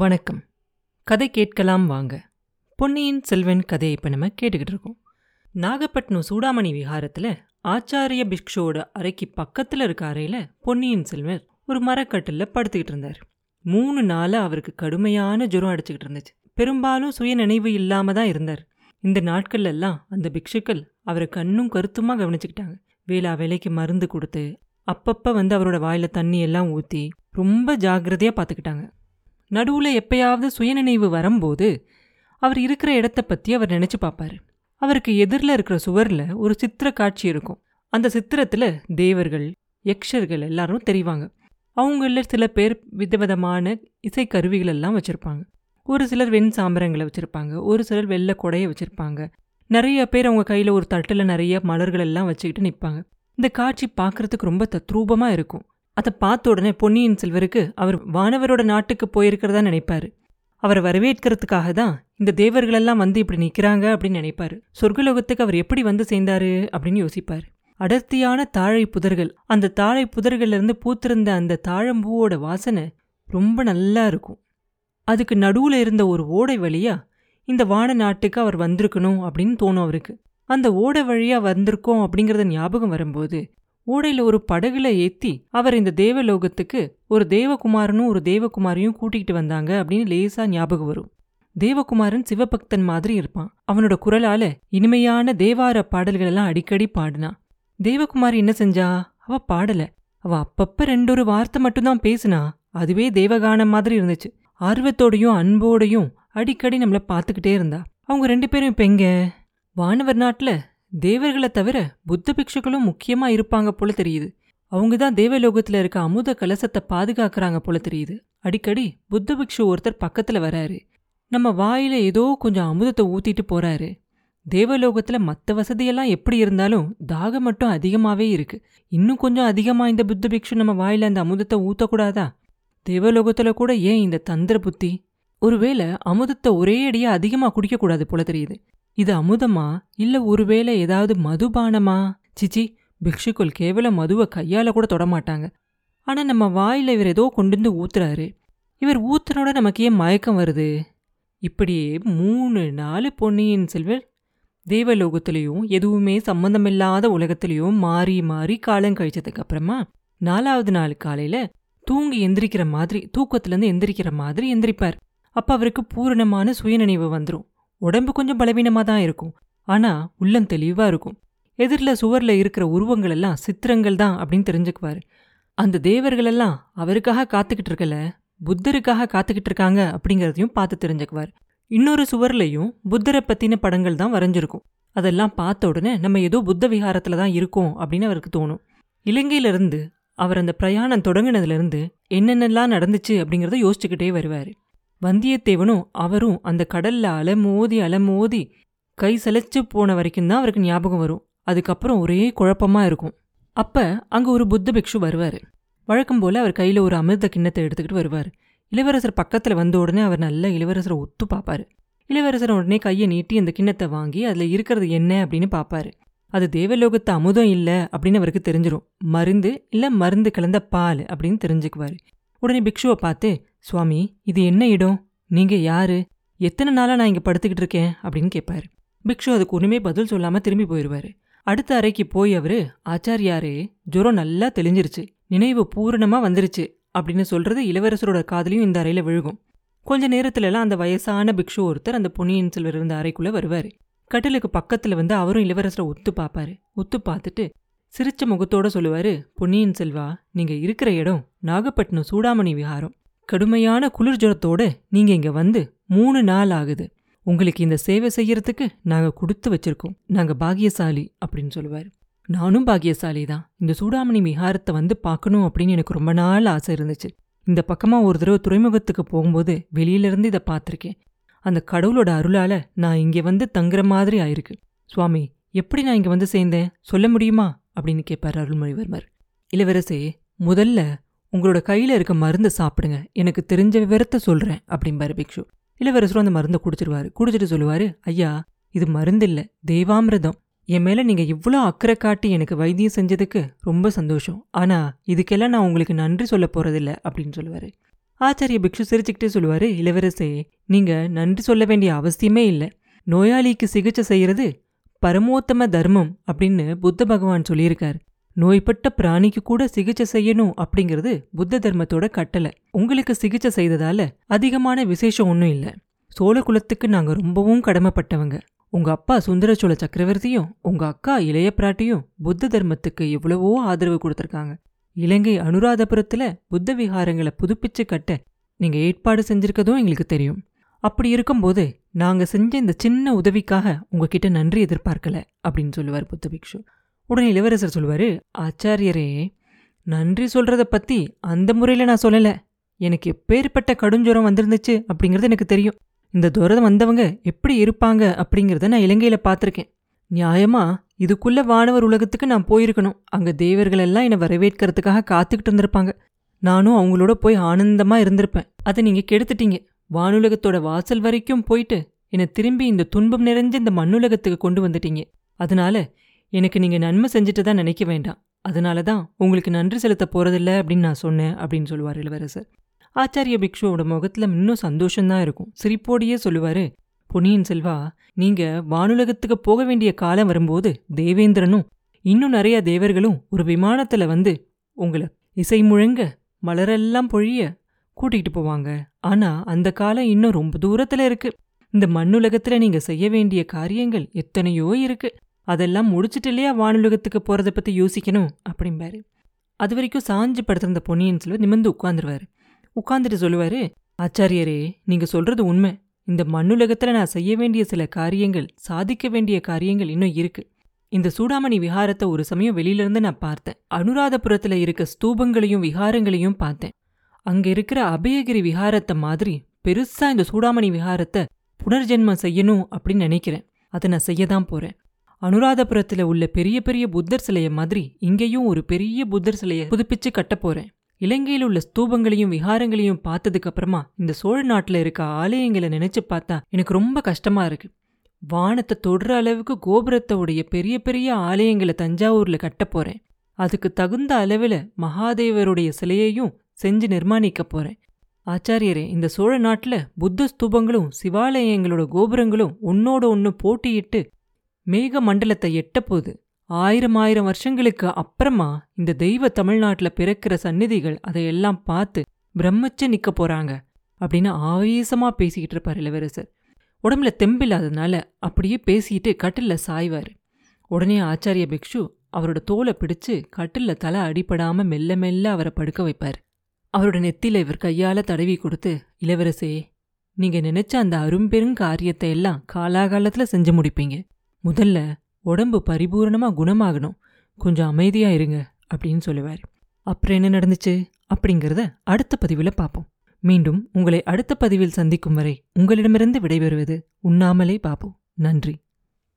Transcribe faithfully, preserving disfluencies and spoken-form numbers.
வணக்கம். கதை கேட்கலாம் வாங்க. பொன்னியின் செல்வன் கதையை இப்போ நம்ம கேட்டுக்கிட்டு இருக்கோம். நாகப்பட்டினம் சூடாமணி விகாரத்தில் ஆச்சாரிய பிக்ஷுவோட அறைக்கு பக்கத்தில் இருக்க அறையில் பொன்னியின் செல்வர் ஒரு மரக்கட்டில் படுத்துக்கிட்டு இருந்தார். மூணு நாளாக அவருக்கு கடுமையான ஜுரம் அடிச்சுக்கிட்டு இருந்துச்சு. பெரும்பாலும் சுய நினைவு இல்லாமல் தான் இருந்தார். இந்த நாட்கள் எல்லாம் அந்த பிக்ஷுக்கள் அவரை கண்ணும் கருத்துமாக கவனிச்சுக்கிட்டாங்க. வேளா வேலைக்கு மருந்து கொடுத்து அப்பப்போ வந்து அவரோட வாயில் தண்ணி எல்லாம் ஊற்றி ரொம்ப ஜாக்கிரதையாக பார்த்துக்கிட்டாங்க. நடுவில் எப்பயாவது சுயநினைவு வரும்போது அவர் இருக்கிற இடத்த பற்றி அவர் நினச்சி பார்ப்பார். அவருக்கு எதிரில் இருக்கிற சுவரில் ஒரு சித்திர காட்சி இருக்கும். அந்த சித்திரத்தில் தேவர்கள் யக்ஷர்கள் எல்லாரும் தெரிவாங்க. அவங்கள சில பேர் விதவிதமான இசைக்கருவிகள் எல்லாம் வச்சுருப்பாங்க. ஒரு சிலர் வெண் சாம்பரங்களை வச்சுருப்பாங்க, ஒரு சிலர் வெள்ளை கொடையை வச்சுருப்பாங்க. நிறைய பேர் அவங்க கையில் ஒரு தட்டில் நிறைய மலர்கள் எல்லாம் வச்சுக்கிட்டு நிற்பாங்க. இந்த காட்சி பார்க்குறதுக்கு ரொம்ப தத்ரூபமாக இருக்கும். அதை பார்த்த உடனே பொன்னியின் செல்வருக்கு அவர் வானவரோட நாட்டுக்கு போயிருக்கிறதா நினைப்பார். அவரை வரவேற்கிறதுக்காக தான் இந்த தேவர்களெல்லாம் வந்து இப்படி நிற்கிறாங்க அப்படின்னு நினைப்பார். சொர்க்கலோகத்துக்கு அவர் எப்படி வந்து சேர்ந்தாரு அப்படின்னு யோசிப்பார். அடர்த்தியான தாழை புதர்கள், அந்த தாழை புதர்கள்லேருந்து பூத்திருந்த அந்த தாழம்பூவோட வாசனை ரொம்ப நல்லா இருக்கும். அதுக்கு நடுவில் இருந்த ஒரு ஓடை வழியாக இந்த வான நாட்டுக்கு அவர் வந்திருக்கணும் அப்படின்னு தோணும் அவருக்கு. அந்த ஓடை வழியாக வந்திருக்கோம் அப்படிங்கிறத ஞாபகம் வரும்போது ஓடையில் ஒரு படகுல ஏற்றி அவர் இந்த தேவலோகத்துக்கு ஒரு தேவகுமாரனும் ஒரு தேவகுமாரியும் கூட்டிகிட்டு வந்தாங்க அப்படின்னு லேசாக ஞாபகம் வரும். தேவகுமாரன் சிவபக்தன் மாதிரி இருப்பான். அவனோட குரலால் இனிமையான தேவார பாடல்களெல்லாம் அடிக்கடி பாடினான். தேவகுமாரி என்ன செஞ்சா? அவள் பாடலை. அவள் அப்பப்போ ரெண்டொரு வார்த்தை மட்டும்தான் பேசினா. அதுவே தேவகானம் மாதிரி இருந்துச்சு. ஆர்வத்தோடையும் அன்போடையும் அடிக்கடி நம்மளை பார்த்துக்கிட்டே இருந்தா. அவங்க ரெண்டு பேரும் இப்போ எங்கே? வானவர் நாட்டில் தேவர்களை தவிர புத்த பிக்ஷுக்களும் முக்கியமாக இருப்பாங்க போல தெரியுது. அவங்க தான் தேவலோகத்தில் இருக்க அமுத கலசத்தை பாதுகாக்கிறாங்க போல தெரியுது. அடிக்கடி புத்த பிக்ஷு ஒருத்தர் பக்கத்தில் வராரு. நம்ம வாயில் ஏதோ கொஞ்சம் அமுதத்தை ஊற்றிட்டு போகிறாரு. தேவலோகத்தில் மற்ற வசதியெல்லாம் எப்படி இருந்தாலும் தாகம் மட்டும் அதிகமாகவே இருக்குது. இன்னும் கொஞ்சம் அதிகமாக இந்த புத்த பிக்ஷு நம்ம வாயில் அந்த அமுதத்தை ஊற்றக்கூடாதா? தேவலோகத்தில் கூட ஏன் இந்த தந்திர புத்தி? ஒருவேளை அமுதத்தை ஒரே அடியாக அதிகமாக குடிக்கக்கூடாது போல தெரியுது. இது அமுதமா இல்லை ஒருவேளை ஏதாவது மதுபானமா? சிச்சி, பிக்ஷுக்கள் கேவலம் மதுவை கையால் கூட தொடமாட்டாங்க. ஆனால் நம்ம வாயில் இவர் ஏதோ கொண்டு வந்து ஊத்துறாரு. இவர் ஊத்துறனோட நமக்கு ஏன் மயக்கம் வருது? இப்படியே மூணு நாலு பொன்னியின் செல்வர் தேவலோகத்திலையும் எதுவுமே சம்மந்தமில்லாத உலகத்திலையும் மாறி மாறி காலம் கழிச்சதுக்கு அப்புறமா நாலாவது நாள் காலையில் தூங்கி எந்திரிக்கிற மாதிரி, தூக்கத்துலேருந்து எந்திரிக்கிற மாதிரி எந்திரிப்பார். அப்போ அவருக்கு பூரணமான சுயநினைவு வந்துடும். உடம்பு கொஞ்சம் பலவீனமாக தான் இருக்கும், ஆனால் உள்ளம் தெளிவாக இருக்கும். எதிரில் சுவரில் இருக்கிற உருவங்கள் எல்லாம் சித்திரங்கள் தான் அப்படின்னு தெரிஞ்சுக்குவார். அந்த தேவர்களெல்லாம் அவருக்காக காத்துக்கிட்டு இருக்கல, புத்தருக்காக காத்துக்கிட்டு இருக்காங்க அப்படிங்கிறதையும் பார்த்து தெரிஞ்சுக்குவார். இன்னொரு சுவர்லையும் புத்தரை பற்றின படங்கள் தான் வரைஞ்சிருக்கும். அதெல்லாம் பார்த்த உடனே நம்ம ஏதோ புத்த விகாரத்தில் தான் இருக்கோம் அப்படின்னு அவருக்கு தோணும். இலங்கையிலிருந்து அவர் அந்த பிரயாணம் தொடங்கினதுலேருந்து என்னென்னலாம் நடந்துச்சு அப்படிங்கிறத யோசிச்சுக்கிட்டே வருவார். வந்தியத்தேவனும் அவரும் அந்த கடலில் அலமோதி அலமோதி கை சளைச்சு போன வரைக்கும் தான் அவருக்கு ஞாபகம் வரும். அதுக்கப்புறம் ஒரே குழப்பமாக இருக்கும். அப்போ அங்கே ஒரு புத்த பிக்ஷு வருவார். வழக்கம் போல் அவர் கையில் ஒரு அமிர்த கிண்ணத்தை எடுத்துக்கிட்டு வருவார். இளவரசர் பக்கத்தில் வந்த உடனே அவர் நல்லா இளவரசரை ஒத்து பார்ப்பார். இளவரசர் உடனே கையை நீட்டி அந்த கிண்ணத்தை வாங்கி அதில் இருக்கிறது என்ன அப்படின்னு பார்ப்பார். அது தேவலோகத்து அமுதம் இல்லை அப்படின்னு அவருக்கு தெரிஞ்சிடும். மருந்து இல்லை மருந்து கலந்த பால் அப்படின்னு தெரிஞ்சுக்குவார். உடனே பிக்ஷுவை பார்த்து, சுவாமி, இது என்ன இடம்? நீங்கள் யார்? எத்தனை நாளாக நான் இங்கே படுத்துக்கிட்டு இருக்கேன் அப்படின்னு கேட்பார். பிக்ஷு அதுக்கு ஒன்றுமே பதில் சொல்லாமல் திரும்பி போயிடுவார். அடுத்த அறைக்கு போய் அவர், ஆச்சாரியாரே, ஜுரம் நல்லா தெளிஞ்சிருச்சு, நினைவு பூரணமாக வந்துருச்சு அப்படின்னு சொல்கிறது இளவரசரோட காதலையும் இந்த அறையில் விழுகும். கொஞ்ச நேரத்துலலாம் அந்த வயசான பிக்ஷு ஒருத்தர் அந்த பொன்னியின் செல்வர் இருந்த அறைக்குள்ளே வருவார். கட்டிலுக்கு பக்கத்தில் வந்து அவரும் இளவரசரை ஒத்து பார்ப்பார். ஒத்து பார்த்துட்டு சிரிச்ச முகத்தோடு சொல்லுவார், பொன்னியின் செல்வா, நீங்கள் இருக்கிற இடம் நாகப்பட்டினம் சூடாமணி விகாரம். கடுமையான குளிர் ஜுரத்தோடு நீங்கள் இங்கே வந்து மூணு நாள் ஆகுது. உங்களுக்கு இந்த சேவை செய்கிறதுக்கு நாங்கள் கொடுத்து வச்சுருக்கோம். நாங்கள் பாகியசாலி அப்படின்னு சொல்லுவார். நானும் பாகியசாலி தான். இந்த சூடாமணி விகாரத்தை வந்து பார்க்கணும் அப்படின்னு எனக்கு ரொம்ப நாள் ஆசை இருந்துச்சு. இந்த பக்கமாக ஒரு தடவை துறைமுகத்துக்கு போகும்போது வெளியிலேருந்து இதை பார்த்துருக்கேன். அந்த கடவுளோட அருளால் நான் இங்கே வந்து தங்குற மாதிரி ஆயிருக்கு. சுவாமி, எப்படி நான் இங்கே வந்து சேர்ந்தேன் சொல்ல முடியுமா அப்படின்னு கேட்பார் அருள்மொழிவர்மர். இளவரசே, முதல்ல உங்களோட கையில் இருக்க மருந்து சாப்பிடுங்க, எனக்கு தெரிஞ்ச விவரத்தை சொல்கிறேன் அப்படிம்பாரு பிக்ஷு. இளவரசரும் அந்த மருந்தை குடிச்சிருவார். குடிச்சிட்டு சொல்லுவார், ஐயா, இது மருந்து இல்லை, தெய்வாமிரதம். என் மேலே நீங்கள் இவ்வளோ அக்கறை காட்டி எனக்கு வைத்தியம் செஞ்சதுக்கு ரொம்ப சந்தோஷம். ஆனால் இதுக்கெல்லாம் நான் உங்களுக்கு நன்றி சொல்ல போகிறதில்ல அப்படின்னு சொல்லுவார். ஆச்சாரிய பிக்ஷு சிரிச்சுக்கிட்டே சொல்லுவார், இளவரசே நீங்கள் நன்றி சொல்ல வேண்டிய அவசியமே இல்லை, நோயாளிக்கு சிகிச்சை செய்கிறது பரமோத்தம தர்மம் அப்படின்னு புத்த பகவான் சொல்லியிருக்கார். நோய்பட்ட பிராணிக்கு கூட சிகிச்சை செய்யணும் அப்படிங்கிறது புத்த தர்மத்தோட கட்டளை. உங்களுக்கு சிகிச்சை செய்ததால அதிகமான விசேஷம் ஒன்றும் இல்லை. சோழ குலத்துக்கு நாங்கள் ரொம்பவும் கடமைப்பட்டவங்க. உங்கள் அப்பா சுந்தரச்சோள சக்கரவர்த்தியும் உங்கள் அக்கா இளைய பிராட்டியும் புத்த தர்மத்துக்கு எவ்வளவோ ஆதரவு கொடுத்துருக்காங்க. இலங்கை அனுராதபுரத்தில் புத்த விஹாரங்களை புதுப்பிச்சு கட்ட நீங்கள் ஏற்பாடு செஞ்சுருக்கதும் எங்களுக்கு தெரியும். அப்படி இருக்கும்போது நாங்கள் செஞ்ச இந்த சின்ன உதவிக்காக உங்ககிட்ட நன்றி எதிர்பார்க்கலை அப்படின்னு சொல்லுவார் புத்த பிக்ஷு. உடனே இளவரசர் சொல்லுவார், ஆச்சாரியரே நன்றி சொல்கிறத பற்றி அந்த முறையில் நான் சொல்லலை. எனக்கு எப்பேற்பட்ட கடுஞ்சொரம் வந்திருந்துச்சு அப்படிங்கிறது எனக்கு தெரியும். இந்த துரம் வந்தவங்க எப்படி இருப்பாங்க அப்படிங்கிறத நான் இலங்கையில் பார்த்துருக்கேன். நியாயமாக இதுக்குள்ளே வானவர் உலகத்துக்கு நான் போயிருக்கணும். அங்கே தேவர்களெல்லாம் என்னை வரவேற்கிறதுக்காக காத்துக்கிட்டு இருந்திருப்பாங்க. நானும் அவங்களோட போய் ஆனந்தமாக இருந்திருப்பேன். அதை நீங்கள் கெடுத்துட்டீங்க. வானுலகத்தோட வாசல் வரைக்கும் போயிட்டு என்னை திரும்பி இந்த துன்பம் நிறைஞ்ச இந்த மண்ணுலகத்துக்கு கொண்டு வந்துட்டீங்க. அதனால எனக்கு நீங்கள் நன்மை செஞ்சுட்டு தான் நினைக்க வேண்டாம். அதனால தான் உங்களுக்கு நன்றி செலுத்த போகிறதில்ல அப்படின்னு நான் சொன்னேன் அப்படின்னு சொல்லுவார் இளவரசர். ஆச்சாரிய பிக்ஷுவோட முகத்தில் இன்னும் சந்தோஷந்தான் இருக்கும். சிரிப்போடையே சொல்லுவார், பொன்னியின் செல்வா, நீங்கள் வானுலகத்துக்கு போக வேண்டிய காலம் வரும்போது தேவேந்திரனும் இன்னும் நிறையா தேவர்களும் ஒரு விமானத்தில் வந்து உங்களை இசை முழங்க மலரெல்லாம் பொழிய கூட்டிகிட்டு போவாங்க. ஆனால் அந்த காலம் இன்னும் ரொம்ப தூரத்தில் இருக்குது. இந்த மண்ணுலகத்தில் நீங்கள் செய்ய வேண்டிய காரியங்கள் எத்தனையோ இருக்குது. அதெல்லாம் முடிச்சுட்டு இல்லையா வானுலகத்துக்கு போகிறத பற்றி யோசிக்கணும் அப்படிம்பாரு. அது வரைக்கும் சாஞ்சு படுத்திருந்த பொன்னியின் செல்வன் நிமிர்ந்து உட்காந்துருவார். உட்கார்ந்துட்டு சொல்லுவார், ஆச்சாரியரே நீங்கள் சொல்கிறது உண்மை. இந்த மண்ணுலகத்தில் நான் செய்ய வேண்டிய சில காரியங்கள், சாதிக்க வேண்டிய காரியங்கள் இன்னும் இருக்குது. இந்த சூடாமணி விஹாரத்தை ஒரு சமயம் வெளியிலேருந்து நான் பார்த்தேன். அனுராதபுரத்தில் இருக்க ஸ்தூபங்களையும் விஹாரங்களையும் பார்த்தேன். அங்கே இருக்கிற அபயகிரி விஹாரத்தை மாதிரி பெருசாக இந்த சூடாமணி விஹாரத்தை புனர்ஜென்மம் செய்யணும் அப்படின்னு நினைக்கிறேன். அதை நான் செய்ய தான் போகிறேன். அனுராதபுரத்தில் உள்ள பெரிய பெரிய புத்தர் சிலையை மாதிரி இங்கேயும் ஒரு பெரிய புத்தர் சிலையை புதுப்பிச்சு கட்ட போகிறேன். இலங்கையில் உள்ள ஸ்தூபங்களையும் விஹாரங்களையும் பார்த்ததுக்கு அப்புறமா இந்த சோழ நாட்டில் இருக்க ஆலயங்களை நினைச்சு பார்த்தா எனக்கு ரொம்ப கஷ்டமா இருக்கு. வானத்தை தொடுற அளவுக்கு கோபுரத்தோடைய பெரிய பெரிய ஆலயங்களை தஞ்சாவூர்ல கட்ட போறேன். அதுக்கு தகுந்த அளவில் மகாதேவருடைய சிலையையும் செஞ்சு நிர்மாணிக்க போறேன். ஆச்சாரியரே, இந்த சோழ நாட்டில் புத்த ஸ்தூபங்களும் சிவாலயங்களோட கோபுரங்களும் ஒன்னோட ஒன்று போட்டியிட்டு மேக மண்டலத்தை எட்ட போகுது. ஆயிரம் ஆயிரம் வருஷங்களுக்கு அப்புறமா இந்த தெய்வ தமிழ்நாட்டில் பிறக்கிற சந்நிதிகள் அதையெல்லாம் பார்த்து பிரமிச்சு நிற்க போகிறாங்க அப்படின்னு ஆவேசமாக பேசிக்கிட்டு இருப்பார் இளவரசர். உடம்புல தெம்பில்லாததுனால அப்படியே பேசிக்கிட்டு கட்டிலில் சாய்வார். உடனே ஆச்சாரிய பிக்ஷு அவரோட தோலை பிடிச்சு கட்டிலில் தலை அடிபடாமல் மெல்ல மெல்ல அவரை படுக்க வைப்பார். அவரோட நெத்தியில் இவர் கையால் தடவி கொடுத்து, இளவரசே நீங்கள் நினச்ச அந்த அரும்பெரும் காரியத்தை எல்லாம் காலாகாலத்தில் செஞ்சு முடிப்பீங்க. முதல்ல உடம்பு பரிபூர்ணமாக குணமாகணும். கொஞ்சம் அமைதியாக இருங்க அப்படின்னு சொல்லுவார். அப்புறம் என்ன நடந்துச்சு அப்படிங்கிறத அடுத்த பதிவில் பார்ப்போம். மீண்டும் உங்களை அடுத்த பதிவில் சந்திக்கும் வரை உங்களிடமிருந்து விடைபெறுவது உண்ணாமலே பார்ப்போம். நன்றி.